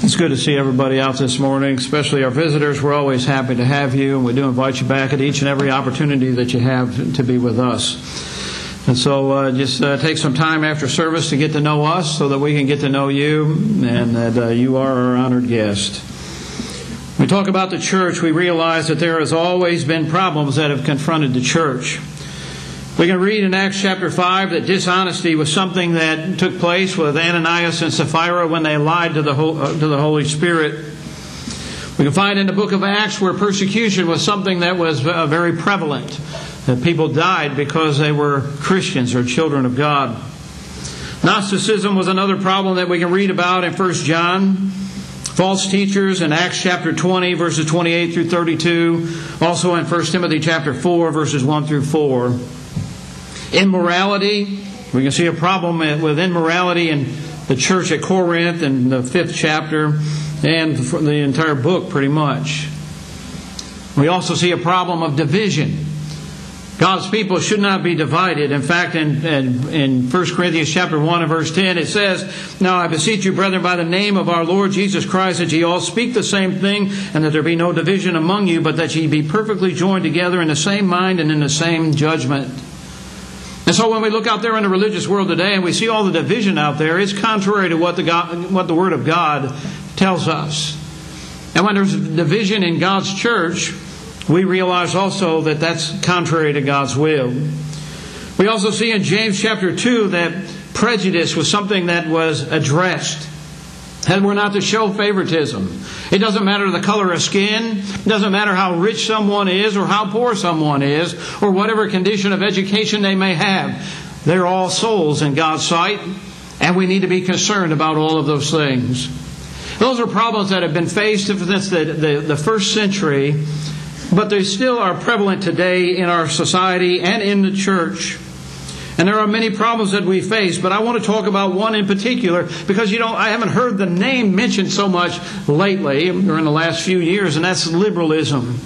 It's good to see everybody out this morning, especially our visitors. We're always happy to have you, and we do invite you back at each and every opportunity that you have to be with us. And so just take some time after service to get to know us so that we can get to know you and that you are our honored guest. When we talk about the church, we realize that there has always been problems that have confronted the church. We can read in Acts chapter 5 that dishonesty was something that took place with Ananias and Sapphira when they lied to the Holy Spirit. We can find in the book of Acts where persecution was something that was very prevalent, that people died because they were Christians or children of God. Gnosticism was another problem that we can read about in 1 John. False teachers in Acts chapter 20, verses 28 through 32, also in 1 Timothy chapter 4, verses 1 through 4. Immorality, we can see a problem with immorality in the church at Corinth in the 5th chapter and the entire book pretty much. We also see a problem of division. God's people should not be divided. In fact, in 1 Corinthians chapter 1 and verse 10, it says, "Now I beseech you, brethren, by the name of our Lord Jesus Christ, that ye all speak the same thing, and that there be no division among you, but that ye be perfectly joined together in the same mind and in the same judgment." And so when we look out there in the religious world today and we see all the division out there, it's contrary to what the Word of God tells us. And when there's division in God's church, we realize also that that's contrary to God's will. We also see in James chapter 2 that prejudice was something that was addressed. And we're not to show favoritism. It doesn't matter the color of skin. It doesn't matter how rich someone is or how poor someone is or whatever condition of education they may have. They're all souls in God's sight, and we need to be concerned about all of those things. Those are problems that have been faced since the first century, but they still are prevalent today in our society and in the church. And there are many problems that we face, but I want to talk about one in particular because, I haven't heard the name mentioned so much lately or in the last few years, and that's liberalism.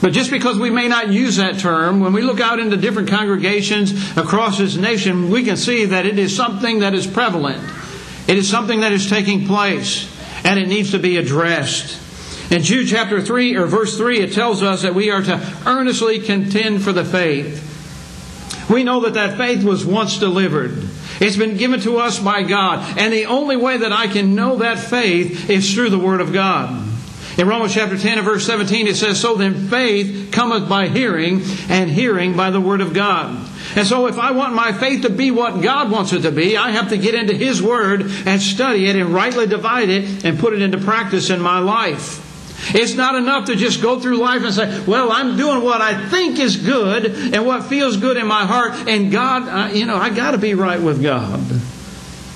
But just because we may not use that term, when we look out into different congregations across this nation, we can see that it is something that is prevalent. It is something that is taking place, and it needs to be addressed. In Jude chapter 3 or verse 3, it tells us that we are to earnestly contend for the faith. We know that faith was once delivered. It's been given to us by God. And the only way that I can know that faith is through the Word of God. In Romans chapter 10 and verse 17 it says, "So then faith cometh by hearing, and hearing by the Word of God." And so if I want my faith to be what God wants it to be, I have to get into His Word and study it and rightly divide it and put it into practice in my life. It's not enough to just go through life and say, well, I'm doing what I think is good and what feels good in my heart. And God, I got to be right with God.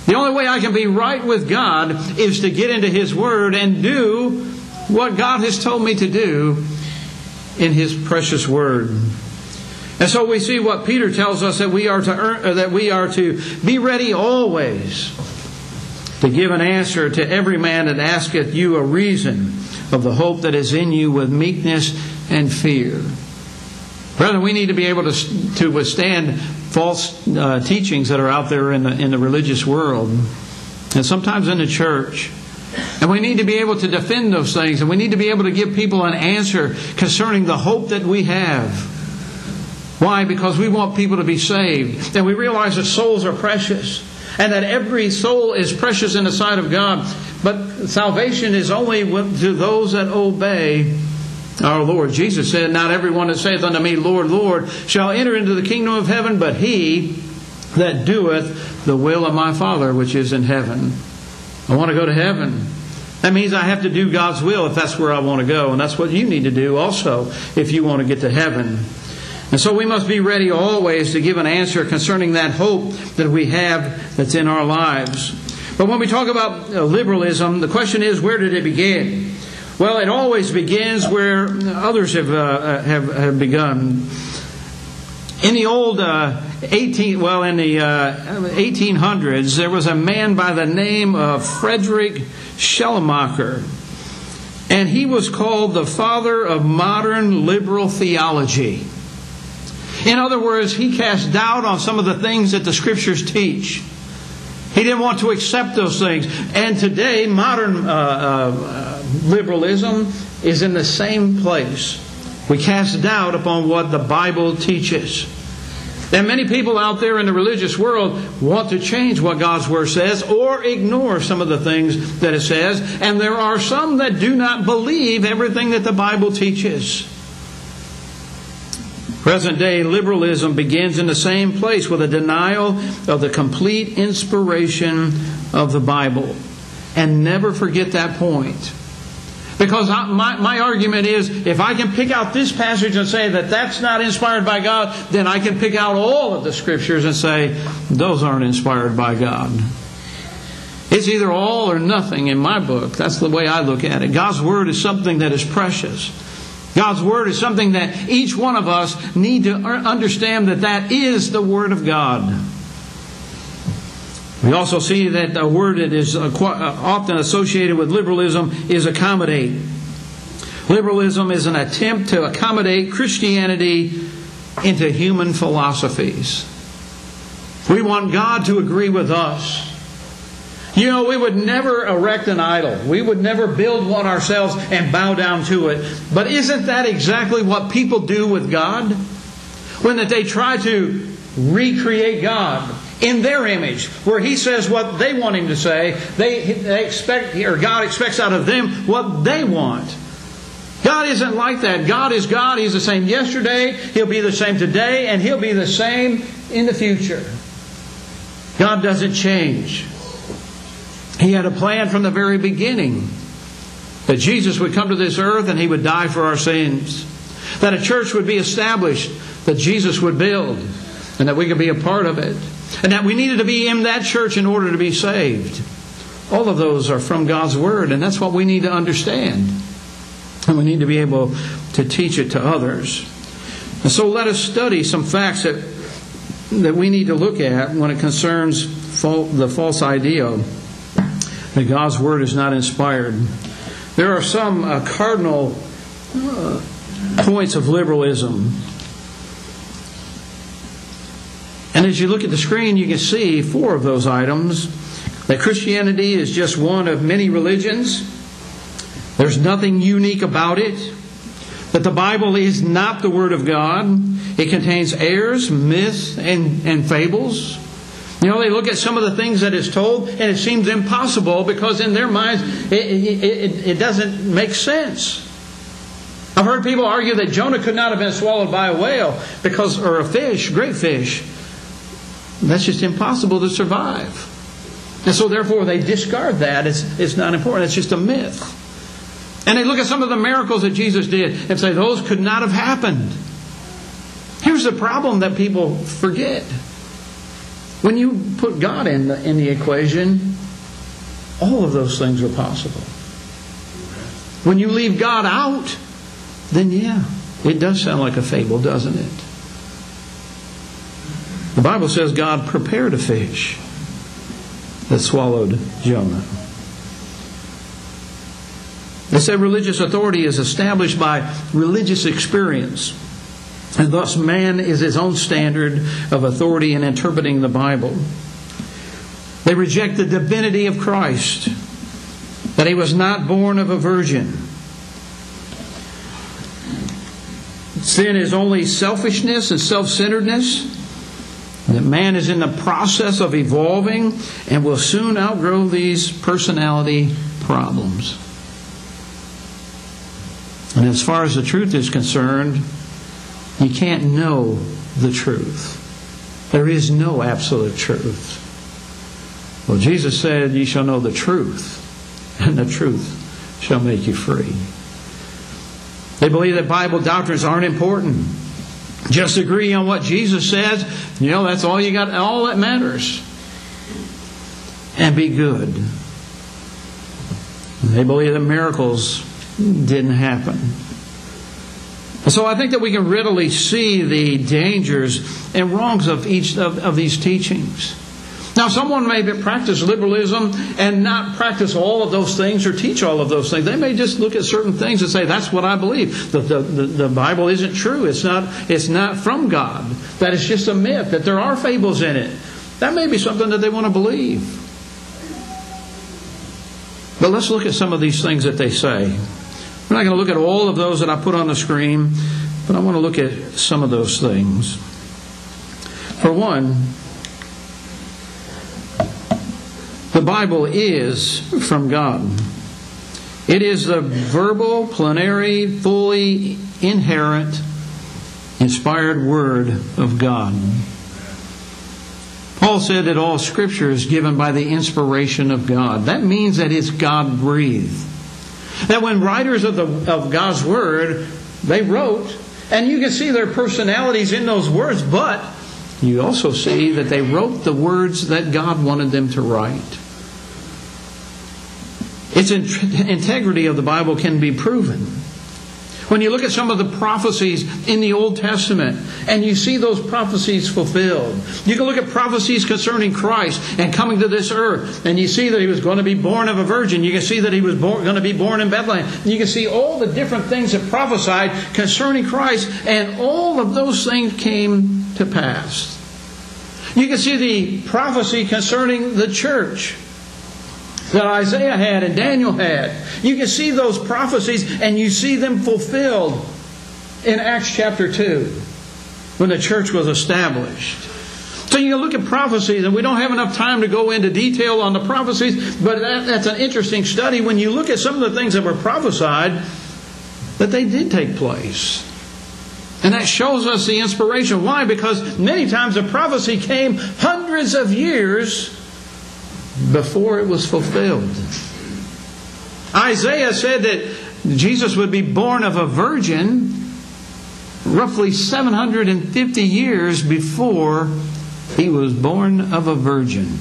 The only way I can be right with God is to get into His Word and do what God has told me to do in His precious Word. And so we see what Peter tells us, that we are to be ready always to give an answer to every man that asketh you a reason of the hope that is in you with meekness and fear. Brethren, we need to be able to withstand false teachings that are out there in the religious world and sometimes in the church. And we need to be able to defend those things, and we need to be able to give people an answer concerning the hope that we have. Why? Because we want people to be saved. And we realize that souls are precious, and that every soul is precious in the sight of God. But salvation is only to those that obey our Lord. Jesus said, "Not everyone that saith unto me, Lord, Lord, shall enter into the kingdom of heaven, but he that doeth the will of my Father which is in heaven." I want to go to heaven. That means I have to do God's will if that's where I want to go. And that's what you need to do also if you want to get to heaven. And so we must be ready always to give an answer concerning that hope that we have that's in our lives. But when we talk about liberalism, the question is, where did it begin? Well, it always begins where others have begun. In the old 1800s, there was a man by the name of Friedrich Schleiermacher, and he was called the father of modern liberal theology. In other words, he cast doubt on some of the things that the Scriptures teach. He didn't want to accept those things. And today, modern liberalism is in the same place. We cast doubt upon what the Bible teaches. And many people out there in the religious world want to change what God's Word says or ignore some of the things that it says. And there are some that do not believe everything that the Bible teaches. Present day liberalism begins in the same place with a denial of the complete inspiration of the Bible. And never forget that point. Because my argument is, if I can pick out this passage and say that that's not inspired by God, then I can pick out all of the Scriptures and say, those aren't inspired by God. It's either all or nothing in my book. That's the way I look at it. God's Word is something that is precious. God's Word is something that each one of us need to understand that that is the Word of God. We also see that a word that is often associated with liberalism is accommodate. Liberalism is an attempt to accommodate Christianity into human philosophies. We want God to agree with us. You know, we would never erect an idol. We would never build one ourselves and bow down to it. But isn't that exactly what people do with God? When that they try to recreate God in their image, where He says what they want Him to say, they expect, or God expects out of them what they want. God isn't like that. God is God. He's the same yesterday, He'll be the same today, and He'll be the same in the future. God doesn't change. He had a plan from the very beginning that Jesus would come to this earth and He would die for our sins. That a church would be established that Jesus would build and that we could be a part of it. And that we needed to be in that church in order to be saved. All of those are from God's Word, and that's what we need to understand. And we need to be able to teach it to others. And so let us study some facts that we need to look at when it concerns the false idea that God's Word is not inspired. There are some cardinal points of liberalism. And as you look at the screen, you can see four of those items. That Christianity is just one of many religions. There's nothing unique about it. That the Bible is not the Word of God. It contains errors, myths, and fables. You know, they look at some of the things that is told, and it seems impossible because in their minds, it doesn't make sense. I've heard people argue that Jonah could not have been swallowed by a whale because, or a fish, great fish. That's just impossible to survive. And so therefore they discard that. It's not important. It's just a myth. And they look at some of the miracles that Jesus did and say those could not have happened. Here's the problem that people forget. When you put God in the equation, all of those things are possible. When you leave God out, then yeah, it does sound like a fable, doesn't it? The Bible says God prepared a fish that swallowed Jonah. They said religious authority is established by religious experience. And thus man is his own standard of authority in interpreting the Bible. They reject the divinity of Christ. That He was not born of a virgin. Sin is only selfishness and self-centeredness. That man is in the process of evolving and will soon outgrow these personality problems. And as far as the truth is concerned, you can't know the truth. There is no absolute truth. Well, Jesus said, "You shall know the truth, and the truth shall make you free." They believe that Bible doctrines aren't important. Just agree on what Jesus says. You know, that's all you got. All that matters. And be good. They believe that miracles didn't happen. And so I think that we can readily see the dangers and wrongs of each of these teachings. Now, someone may practice liberalism and not practice all of those things or teach all of those things. They may just look at certain things and say, that's what I believe. The Bible isn't true. It's not from God. That it's just a myth, that there are fables in it. That may be something that they want to believe. But let's look at some of these things that they say. We're not going to look at all of those that I put on the screen, but I want to look at some of those things. For one, the Bible is from God. It is the verbal, plenary, fully inherent, inspired Word of God. Paul said that all Scripture is given by the inspiration of God. That means that it's God-breathed. That when writers of God's Word, they wrote, and you can see their personalities in those words, but you also see that they wrote the words that God wanted them to write. Its integrity of the Bible can be proven. When you look at some of the prophecies in the Old Testament and you see those prophecies fulfilled, you can look at prophecies concerning Christ and coming to this earth, and you see that He was going to be born of a virgin. You can see that He was going to be born in Bethlehem. You can see all the different things that prophesied concerning Christ, and all of those things came to pass. You can see the prophecy concerning the church that Isaiah had and Daniel had. You can see those prophecies and you see them fulfilled in Acts chapter 2 when the church was established. So you can look at prophecies, and we don't have enough time to go into detail on the prophecies, but that's an interesting study when you look at some of the things that were prophesied, that they did take place. And that shows us the inspiration. Why? Because many times the prophecy came hundreds of years before it was fulfilled. Isaiah said that Jesus would be born of a virgin roughly 750 years before He was born of a virgin.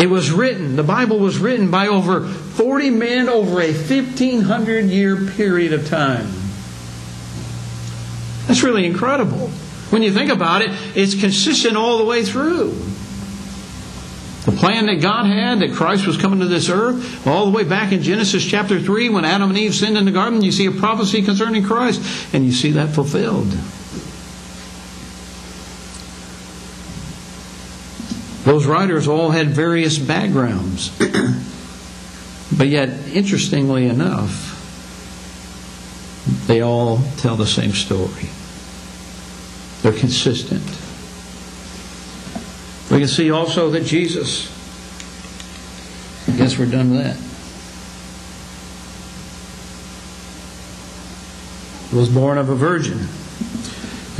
It was written, the Bible was written by over 40 men over a 1,500-year period of time. That's really incredible. When you think about it, it's consistent all the way through. The plan that God had, that Christ was coming to this earth, all the way back in Genesis chapter 3, when Adam and Eve sinned in the garden, you see a prophecy concerning Christ, and you see that fulfilled. Those writers all had various backgrounds. But yet, interestingly enough, they all tell the same story. They're consistent. We can see also that Jesus, I guess we're done with that, was born of a virgin.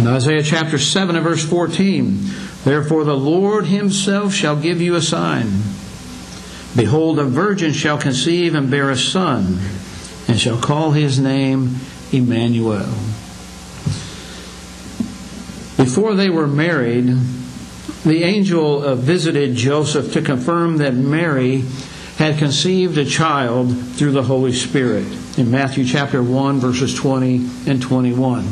In Isaiah chapter 7 and verse 14, "Therefore the Lord Himself shall give you a sign. Behold, a virgin shall conceive and bear a son, and shall call his name Emmanuel." Before they were married, the angel visited Joseph to confirm that Mary had conceived a child through the Holy Spirit in Matthew chapter 1, verses 20 and 21.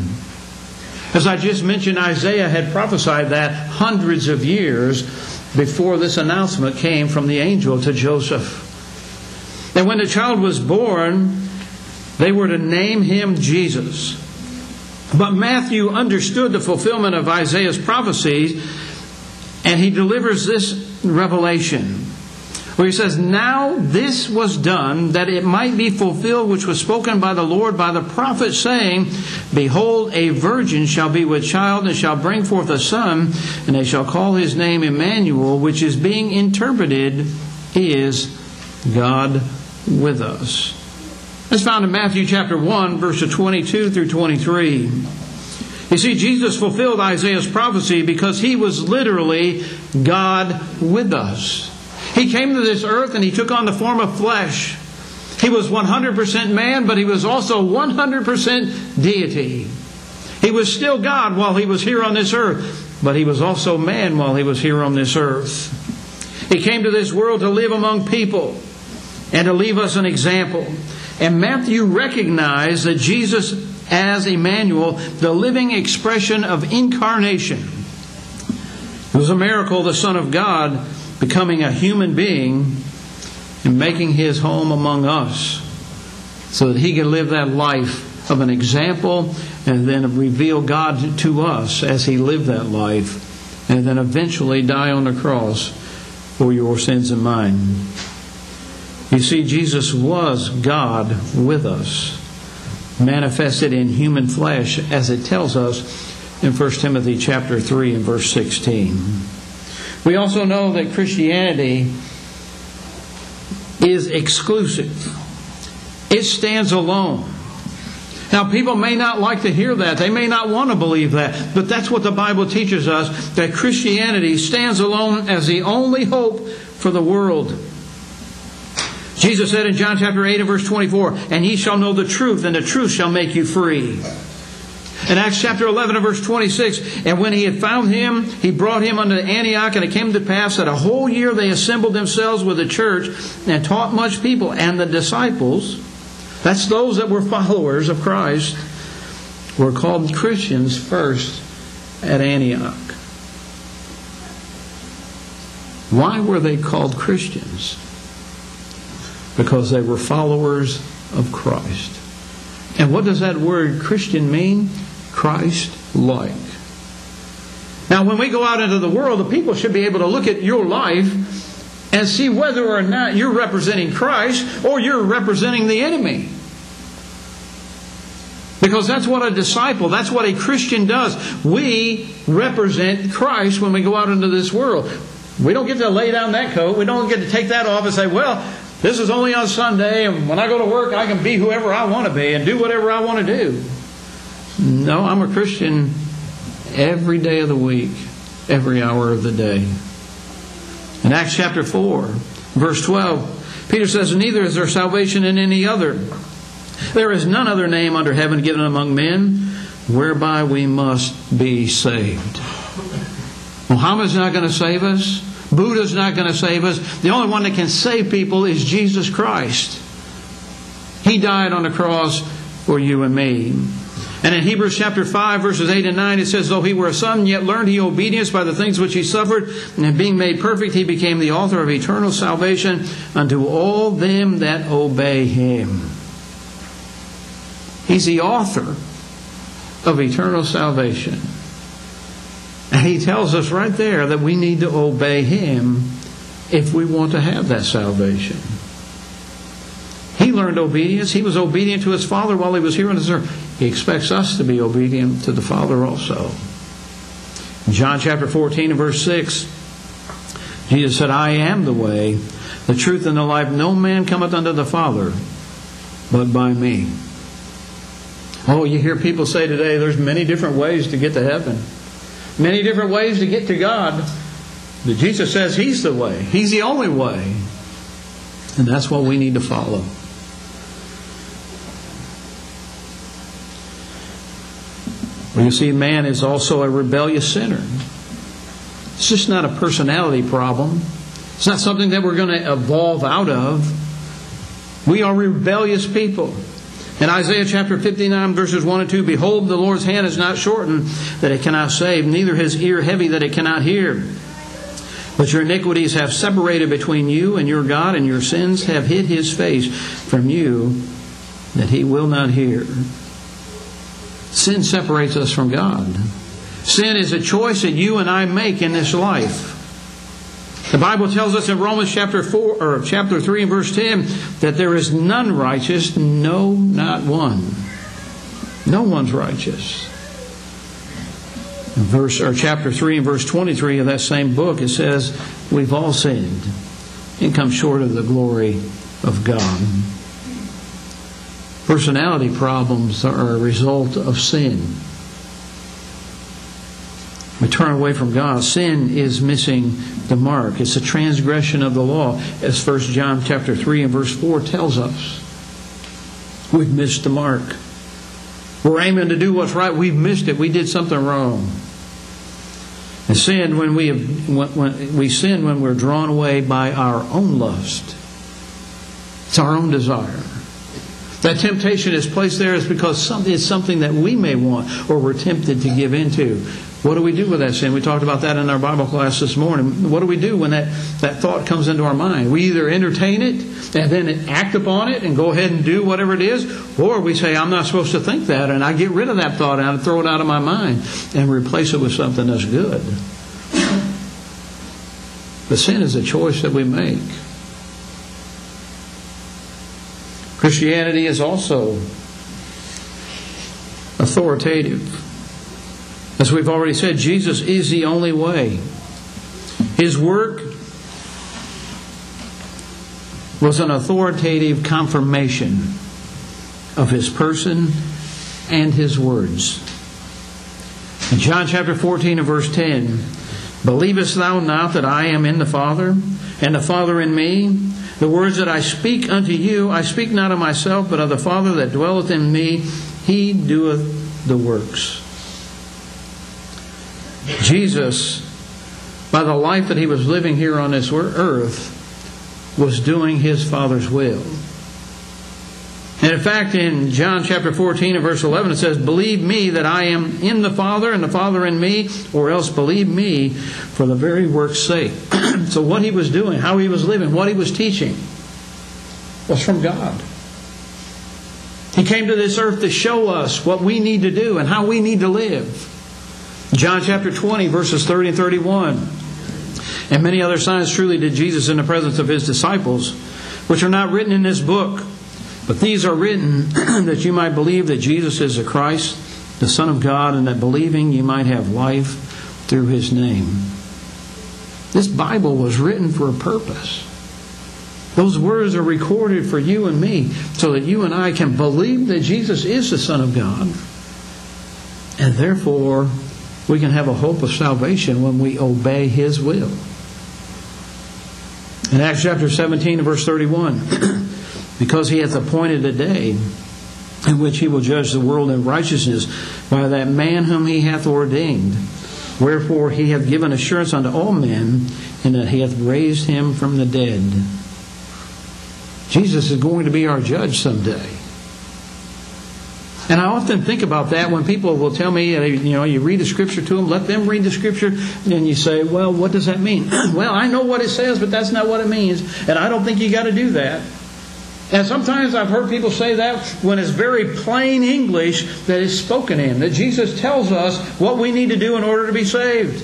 As I just mentioned, Isaiah had prophesied that hundreds of years before this announcement came from the angel to Joseph. And when the child was born, they were to name Him Jesus. But Matthew understood the fulfillment of Isaiah's prophecies, and he delivers this revelation where he says, "Now this was done, that it might be fulfilled which was spoken by the Lord by the prophet, saying, Behold, a virgin shall be with child, and shall bring forth a son, and they shall call his name Emmanuel," which is being interpreted, is God with us. That's found in Matthew chapter 1, verses 22 through 23. You see, Jesus fulfilled Isaiah's prophecy because He was literally God with us. He came to this earth and He took on the form of flesh. He was 100% man, but He was also 100% deity. He was still God while He was here on this earth, but He was also man while He was here on this earth. He came to this world to live among people and to leave us an example. And Matthew recognized that Jesus as Emmanuel, the living expression of incarnation, it was a miracle, the Son of God becoming a human being and making His home among us so that He could live that life of an example and then reveal God to us as He lived that life and then eventually die on the cross for your sins and mine. You see, Jesus was God with us, manifested in human flesh, as it tells us in 1 Timothy chapter 3 and verse 16. We also know that Christianity is exclusive. It stands alone. Now, people may not like to hear that. They may not want to believe that. But that's what the Bible teaches us, that Christianity stands alone as the only hope for the world. Jesus said in John chapter 8 and verse 24, "And ye shall know the truth, and the truth shall make you free." In Acts chapter 11 and verse 26, "And when he had found him, he brought him unto Antioch, and it came to pass that a whole year they assembled themselves with the church, and taught much people." And the disciples, that's those that were followers of Christ, were called Christians first at Antioch. Why were they called Christians? Because they were followers of Christ. And what does that word Christian mean? Christ-like. Now, when we go out into the world, the people should be able to look at your life and see whether or not you're representing Christ or you're representing the enemy. Because that's what a disciple, that's what a Christian does. We represent Christ when we go out into this world. We don't get to lay down that coat. We don't get to take that off and say, well, this is only on Sunday, and when I go to work, I can be whoever I want to be and do whatever I want to do. No, I'm a Christian every day of the week, every hour of the day. In Acts chapter 4, verse 12, Peter says, "Neither is there salvation in any other. There is none other name under heaven given among men, whereby we must be saved." Muhammad's not going to save us. Buddha's not going to save us. The only one that can save people is Jesus Christ. He died on the cross for you and me. And in Hebrews chapter 5, verses 8 and 9, it says, "Though he were a son, yet learned he obedience by the things which he suffered. And being made perfect, he became the author of eternal salvation unto all them that obey him." He's the author of eternal salvation. And he tells us right there that we need to obey him if we want to have that salvation. He learned obedience. He was obedient to his Father while he was here on this earth. He expects us to be obedient to the Father also. In John chapter 14 and verse 6, Jesus said, "I am the way, the truth, and the life. No man cometh unto the Father but by me." Oh, you hear people say today, there's many different ways to get to heaven. Many different ways to get to God. But Jesus says He's the way. He's the only way. And that's what we need to follow. Well, you see, man is also a rebellious sinner. It's just not a personality problem. It's not something that we're going to evolve out of. We are rebellious people. In Isaiah chapter 59, verses 1 and 2, "Behold, the Lord's hand is not shortened, that it cannot save, neither his ear heavy, that it cannot hear. But your iniquities have separated between you and your God, and your sins have hid his face from you, that he will not hear." Sin separates us from God. Sin is a choice that you and I make in this life. The Bible tells us in Romans chapter 3 and verse 10 that there is none righteous, no, not one. No one's righteous. In chapter 3 and verse 23 of that same book, it says, "We've all sinned and come short of the glory of God." Personality problems are a result of sin. We turn away from God. Sin is missing the mark. It's a transgression of the law, as 1 John chapter 3 and verse 4 tells us. We've missed the mark. We're aiming to do what's right. We've missed it. We did something wrong. And sin when we're drawn away by our own lust. It's our own desire. That temptation is placed there is because it's something that we may want or we're tempted to give into. What do we do with that sin? We talked about that in our Bible class this morning. What do we do when that thought comes into our mind? We either entertain it and then act upon it and go ahead and do whatever it is, or we say, I'm not supposed to think that, and I get rid of that thought and I throw it out of my mind and replace it with something that's good. But sin is a choice that we make. Christianity is also authoritative. As we've already said, Jesus is the only way. His work was an authoritative confirmation of His person and His words. In John chapter 14 and verse 10, "Believest thou not that I am in the Father, and the Father in me? The words that I speak unto you, I speak not of myself, but of the Father that dwelleth in me. He doeth the works." Jesus, by the life that He was living here on this earth, was doing His Father's will. And in fact, in John chapter 14 and verse 11, it says, "Believe me that I am in the Father and the Father in me, or else believe me for the very work's sake." So what He was doing, how He was living, what He was teaching was from God. He came to this earth to show us what we need to do and how we need to live. John chapter 20, verses 30 and 31. "And many other signs truly did Jesus in the presence of His disciples, which are not written in this book. But these are written that you might believe that Jesus is the Christ, the Son of God, and that believing you might have life through His name." This Bible was written for a purpose. Those words are recorded for you and me so that you and I can believe that Jesus is the Son of God. And therefore, we can have a hope of salvation when we obey His will. In Acts chapter 17 and verse 31, "Because He hath appointed a day in which He will judge the world in righteousness by that man whom He hath ordained. Wherefore He hath given assurance unto all men, and that He hath raised Him from the dead." Jesus is going to be our judge someday. And I often think about that when people will tell me, you read the Scripture to them, let them read the Scripture, and you say, well, what does that mean? Well, I know what it says, but that's not what it means, and I don't think you got to do that. And sometimes I've heard people say that when it's very plain English that is spoken in, that Jesus tells us what we need to do in order to be saved.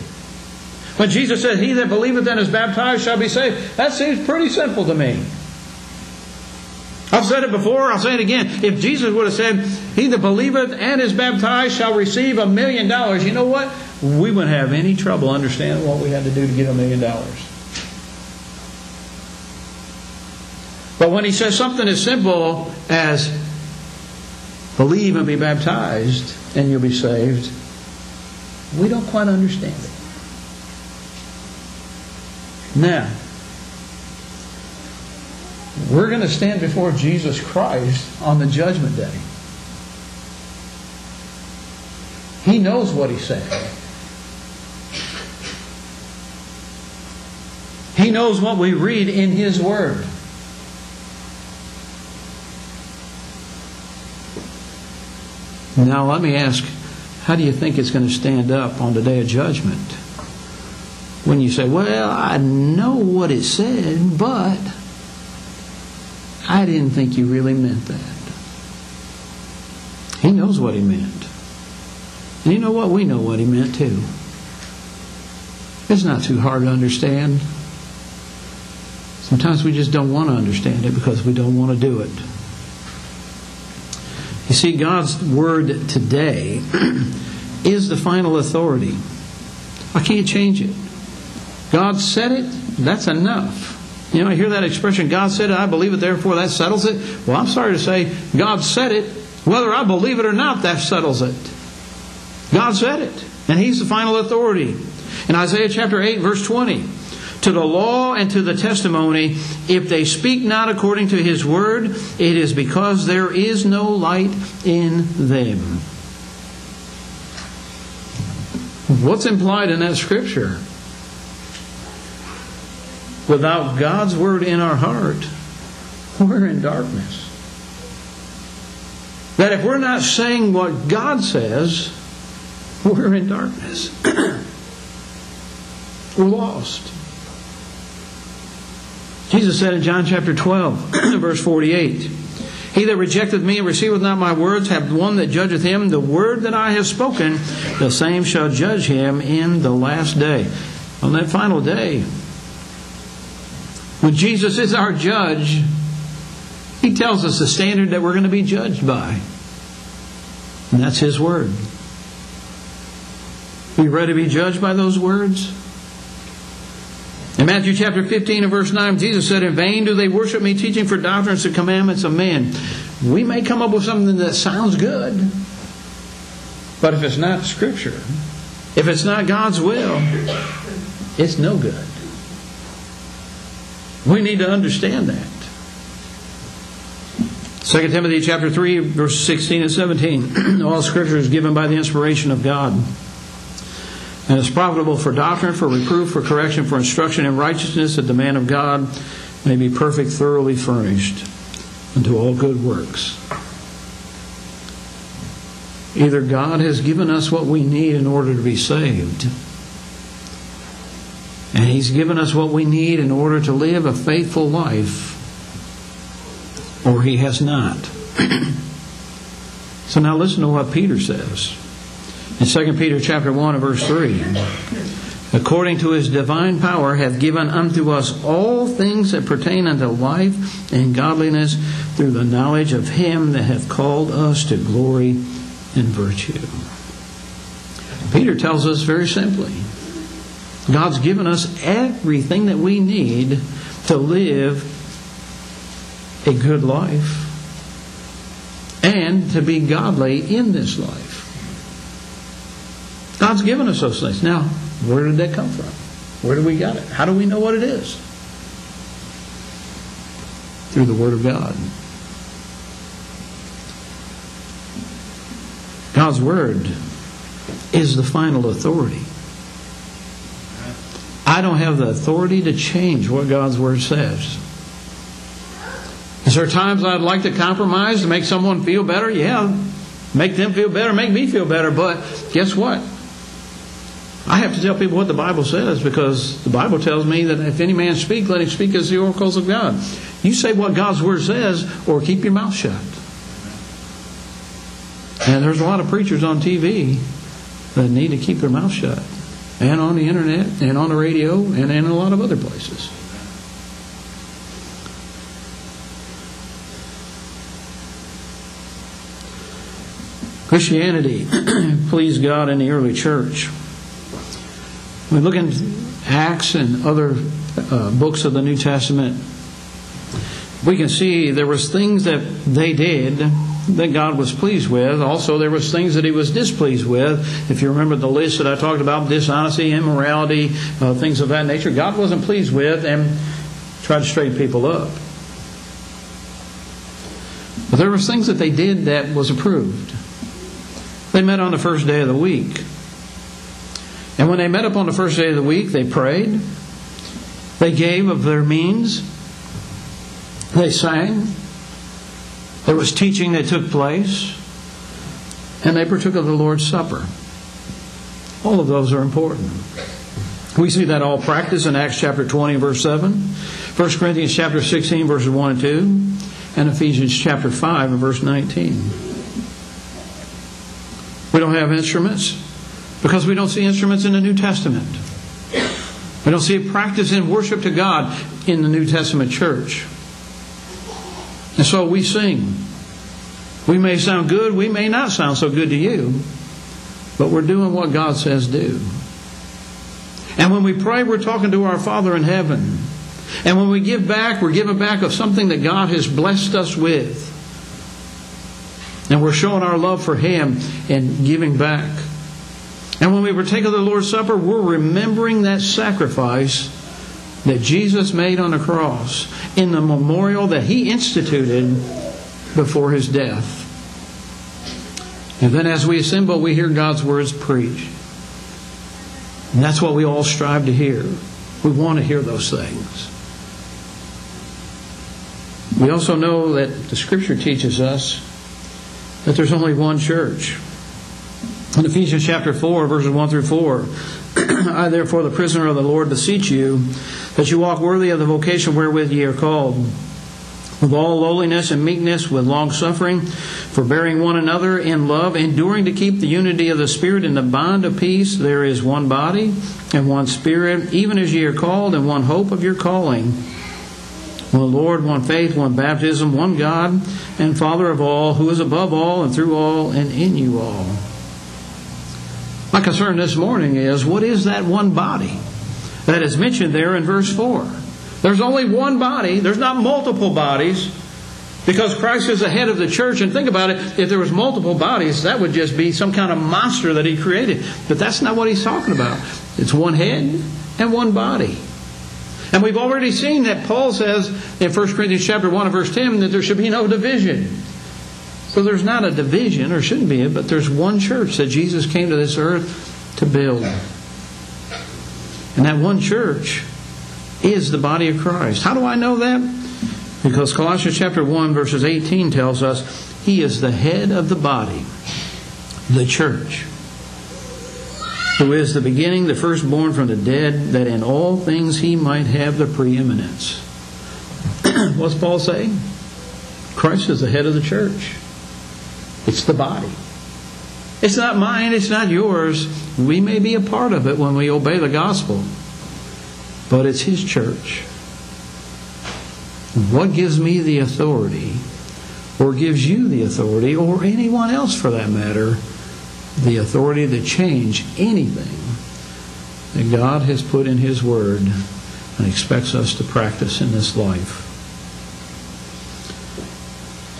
When Jesus said, "He that believeth and is baptized shall be saved," that seems pretty simple to me. I've said it before, I'll say it again. If Jesus would have said, "He that believeth and is baptized shall receive $1,000,000, you know what? We wouldn't have any trouble understanding what we had to do to get $1,000,000. But when He says something as simple as, "Believe and be baptized and you'll be saved," we don't quite understand it. Now, we're going to stand before Jesus Christ on the Judgment Day. He knows what He said. He knows what we read in His Word. Now let me ask, how do you think it's going to stand up on the Day of Judgment? When you say, well, I know what it said, but I didn't think you really meant that. He knows what He meant. And you know what? We know what He meant too. It's not too hard to understand. Sometimes we just don't want to understand it because we don't want to do it. You see, God's Word today is the final authority. I can't change it. God said it, that's enough. You know, I hear that expression, God said it, I believe it, therefore that settles it. Well, I'm sorry to say, God said it. Whether I believe it or not, that settles it. God said it, and He's the final authority. In Isaiah chapter 8, verse 20, "To the law and to the testimony, if they speak not according to His word, it is because there is no light in them." What's implied in that Scripture? Without God's Word in our heart, we're in darkness. That if we're not saying what God says, we're in darkness. We're lost. Jesus said in John chapter 12, verse 48, "He that rejecteth me and receiveth not my words hath one that judgeth him. The word that I have spoken, the same shall judge him in the last day." On that final day, When Jesus is our judge, He tells us the standard that we're going to be judged by. And that's His Word. Are you ready to be judged by those words? In Matthew chapter 15 and verse 9, Jesus said, "In vain do they worship me, teaching for doctrines the commandments of man." We may come up with something that sounds good, but if it's not Scripture, if it's not God's will, it's no good. We need to understand that. 2 Timothy chapter 3, verse 16 and 17. All Scripture is given by the inspiration of God, and is profitable for doctrine, for reproof, for correction, for instruction in righteousness, that the man of God may be perfect, thoroughly furnished unto all good works. Either God has given us what we need in order to be saved, and He's given us what we need in order to live a faithful life, or He has not. So now listen to what Peter says. In 2 Peter chapter 1 and verse 3, "According to His divine power hath given unto us all things that pertain unto life and godliness, through the knowledge of Him that hath called us to glory and virtue." Peter tells us very simply, God's given us everything that we need to live a good life and to be godly in this life. God's given us those things. Now, where did that come from? Where do we get it? How do we know what it is? Through the Word of God. God's Word is the final authority. I don't have the authority to change what God's Word says. Is there times I'd like to compromise to make someone feel better? Yeah. Make them feel better, make me feel better. But guess what? I have to tell people what the Bible says, because the Bible tells me that if any man speak, let him speak as the oracles of God. You say what God's Word says, or keep your mouth shut. And there's a lot of preachers on TV that need to keep their mouth shut. And on the internet, and on the radio, and in a lot of other places. Christianity pleased God in the early church. When we look in Acts and other books of the New Testament, we can see there was things that they did that God was pleased with. Also, there was things that He was displeased with. If you remember the list that I talked about, dishonesty, immorality, things of that nature, God wasn't pleased with and tried to straighten people up. But there was things that they did that was approved. They met on the first day of the week. And when they met up on the first day of the week, they prayed. They gave of their means. They sang. There was teaching that took place. And they partook of the Lord's Supper. All of those are important. We see that all practiced in Acts chapter 20, verse 7. 1 Corinthians chapter 16, verses 1 and 2. And Ephesians chapter 5, and verse 19. We don't have instruments because we don't see instruments in the New Testament. We don't see a practice in worship to God in the New Testament church. And so we sing. We may sound good, we may not sound so good to you, but we're doing what God says do. And when we pray, we're talking to our Father in heaven. And when we give back, we're giving back of something that God has blessed us with. And we're showing our love for Him and giving back. And when we partake of the Lord's Supper, we're remembering that sacrifice that Jesus made on the cross in the memorial that He instituted before His death. And then as we assemble, we hear God's words preached. And that's what we all strive to hear. We want to hear those things. We also know that the Scripture teaches us that there's only one church. In Ephesians chapter 4, verses 1 through 4, "I therefore, the prisoner of the Lord, beseech you, that you walk worthy of the vocation wherewith ye are called, with all lowliness and meekness, with longsuffering, forbearing one another in love, enduring to keep the unity of the Spirit in the bond of peace. There is one body and one Spirit, even as ye are called, and one hope of your calling, one Lord, one faith, one baptism, one God and Father of all, who is above all and through all and in you all. My concern this morning is, what is that one body that is mentioned there in verse 4? There's only one body. There's not multiple bodies, because Christ is the head of the church. And think about it, if there was multiple bodies, that would just be some kind of monster that he created. But that's not what he's talking about. It's one head and one body. And we've already seen that Paul says in 1 Corinthians chapter 1 and verse 10 that there should be no division. So there's not a division, or shouldn't be, but there's one church that Jesus came to this earth to build. And that one church is the body of Christ. How do I know that? Because Colossians chapter 1 verses 18 tells us he is the head of the body, the church, who is the beginning, the firstborn from the dead, that in all things he might have the preeminence. What's Paul saying? Christ is the head of the church. It's the body. It's not mine, it's not yours. We may be a part of it when we obey the gospel, but it's his church. What gives me the authority, or gives you the authority, or anyone else for that matter, the authority to change anything that God has put in his word and expects us to practice in this life?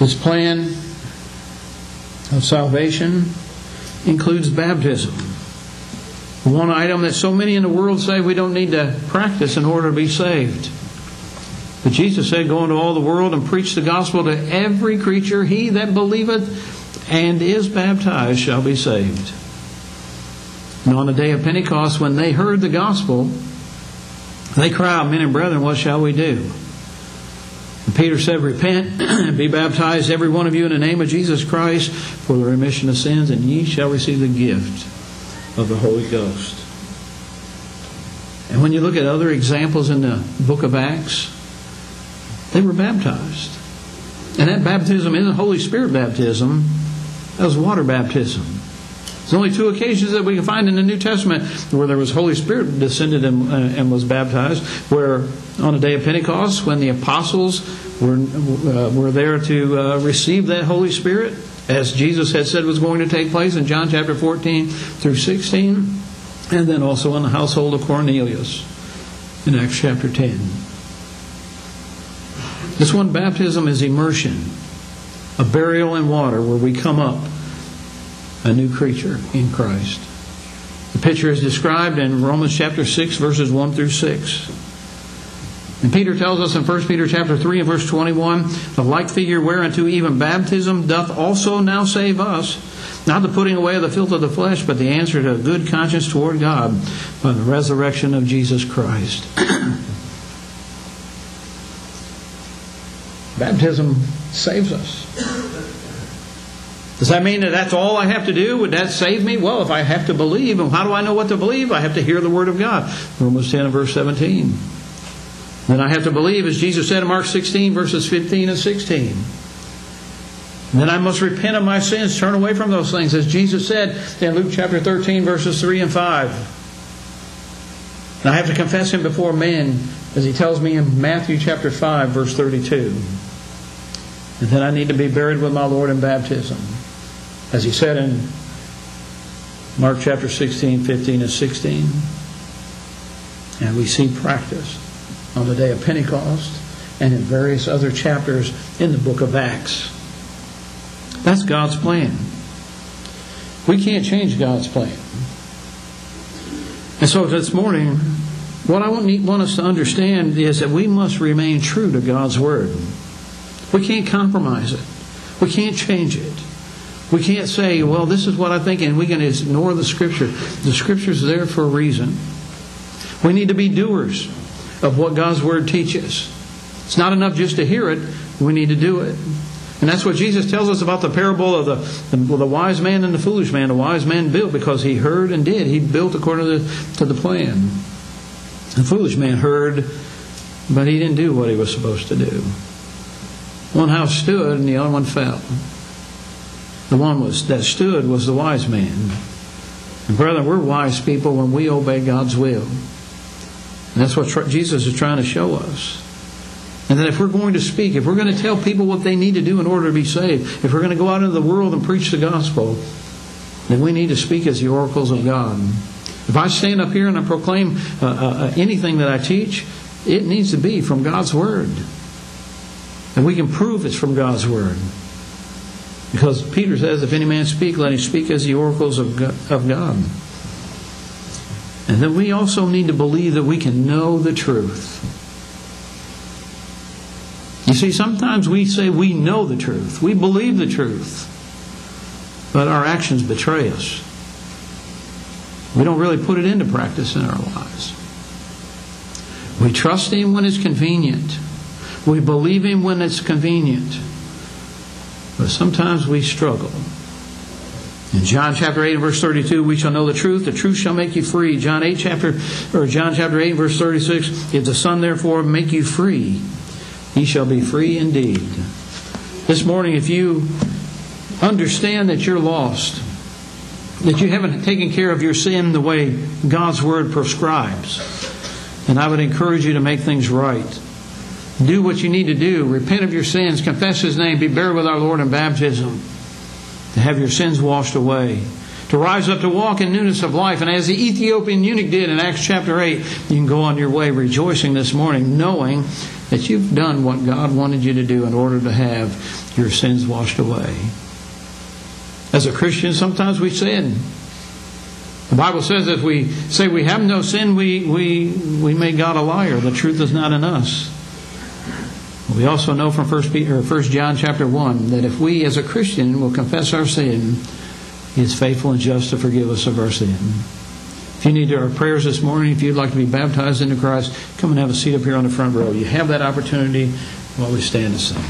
His plan of salvation includes baptism, one item that so many in the world say we don't need to practice in order to be saved. But Jesus said, "Go into all the world and preach the gospel to every creature. He that believeth and is baptized shall be saved." And on the day of Pentecost, when they heard the gospel, they cried out, "Men and brethren, what shall we do?" And Peter said, "Repent and be baptized, every one of you, in the name of Jesus Christ, for the remission of sins, and ye shall receive the gift of the Holy Ghost." And when you look at other examples in the book of Acts, they were baptized. And that baptism isn't Holy Spirit baptism. That was water baptism. There's only two occasions that we can find in the New Testament where there was Holy Spirit descended and was baptized. Where on the day of Pentecost, when the apostles were there to receive that Holy Spirit, as Jesus had said was going to take place in John chapter 14 through 16, and then also in the household of Cornelius in Acts chapter 10. This one baptism is immersion, a burial in water where we come up a new creature in Christ. The picture is described in Romans chapter 6 verses 1 through 6. And Peter tells us in 1 Peter chapter 3 and verse 21, "The like figure whereunto even baptism doth also now save us, not the putting away of the filth of the flesh, but the answer to a good conscience toward God by the resurrection of Jesus Christ." Baptism saves us. Does that mean that that's all I have to do? Would that save me? Well, if I have to believe, and how do I know what to believe? I have to hear the Word of God. Romans 10 and verse 17. Then I have to believe, as Jesus said in Mark 16 verses 15 and 16. And then I must repent of my sins, turn away from those things, as Jesus said in Luke chapter 13 verses 3 and 5. And I have to confess Him before men, as He tells me in Matthew chapter 5 verse 32. And then I need to be buried with my Lord in baptism, as He said in Mark chapter 16, 15 and 16. And we see practice on the day of Pentecost and in various other chapters in the book of Acts. That's God's plan. We can't change God's plan. And so this morning, what I want us to understand is that we must remain true to God's Word. We can't compromise it. We can't change it. We can't say, well, this is what I think, and we can ignore the Scripture. The Scripture's there for a reason. We need to be doers of what God's Word teaches. It's not enough just to hear it. We need to do it. And that's what Jesus tells us about the parable of the wise man and the foolish man. The wise man built because he heard and did. He built according to the plan. The foolish man heard, but he didn't do what he was supposed to do. One house stood and the other one fell. The one that stood was the wise man. And brethren, we're wise people when we obey God's will. And that's what Jesus is trying to show us. And that if we're going to speak, if we're going to tell people what they need to do in order to be saved, if we're going to go out into the world and preach the gospel, then we need to speak as the oracles of God. If I stand up here and I proclaim anything that I teach, it needs to be from God's Word. And we can prove it's from God's Word. Because Peter says, if any man speak, let him speak as the oracles of God. And then we also need to believe that we can know the truth. You see, sometimes we say we know the truth. We believe the truth. But our actions betray us. We don't really put it into practice in our lives. We trust Him when it's convenient. We believe Him when it's convenient. But sometimes we struggle. In John chapter 8 and verse 32, we shall know the truth. The truth shall make you free. John chapter 8 and verse 36, if the Son therefore make you free, ye shall be free indeed. This morning, if you understand that you're lost, that you haven't taken care of your sin the way God's Word prescribes, and I would encourage you to make things right. Do what you need to do. Repent of your sins. Confess His name. Be buried with our Lord in baptism. To have your sins washed away. To rise up to walk in newness of life. And as the Ethiopian eunuch did in Acts chapter 8, you can go on your way rejoicing this morning, knowing that you've done what God wanted you to do in order to have your sins washed away. As a Christian, sometimes we sin. The Bible says if we say we have no sin, we make God a liar. The truth is not in us. We also know from 1 John chapter 1 that if we as a Christian will confess our sin, He is faithful and just to forgive us of our sin. If you need our prayers this morning, if you'd like to be baptized into Christ, come and have a seat up here on the front row. You have that opportunity while we stand and sing.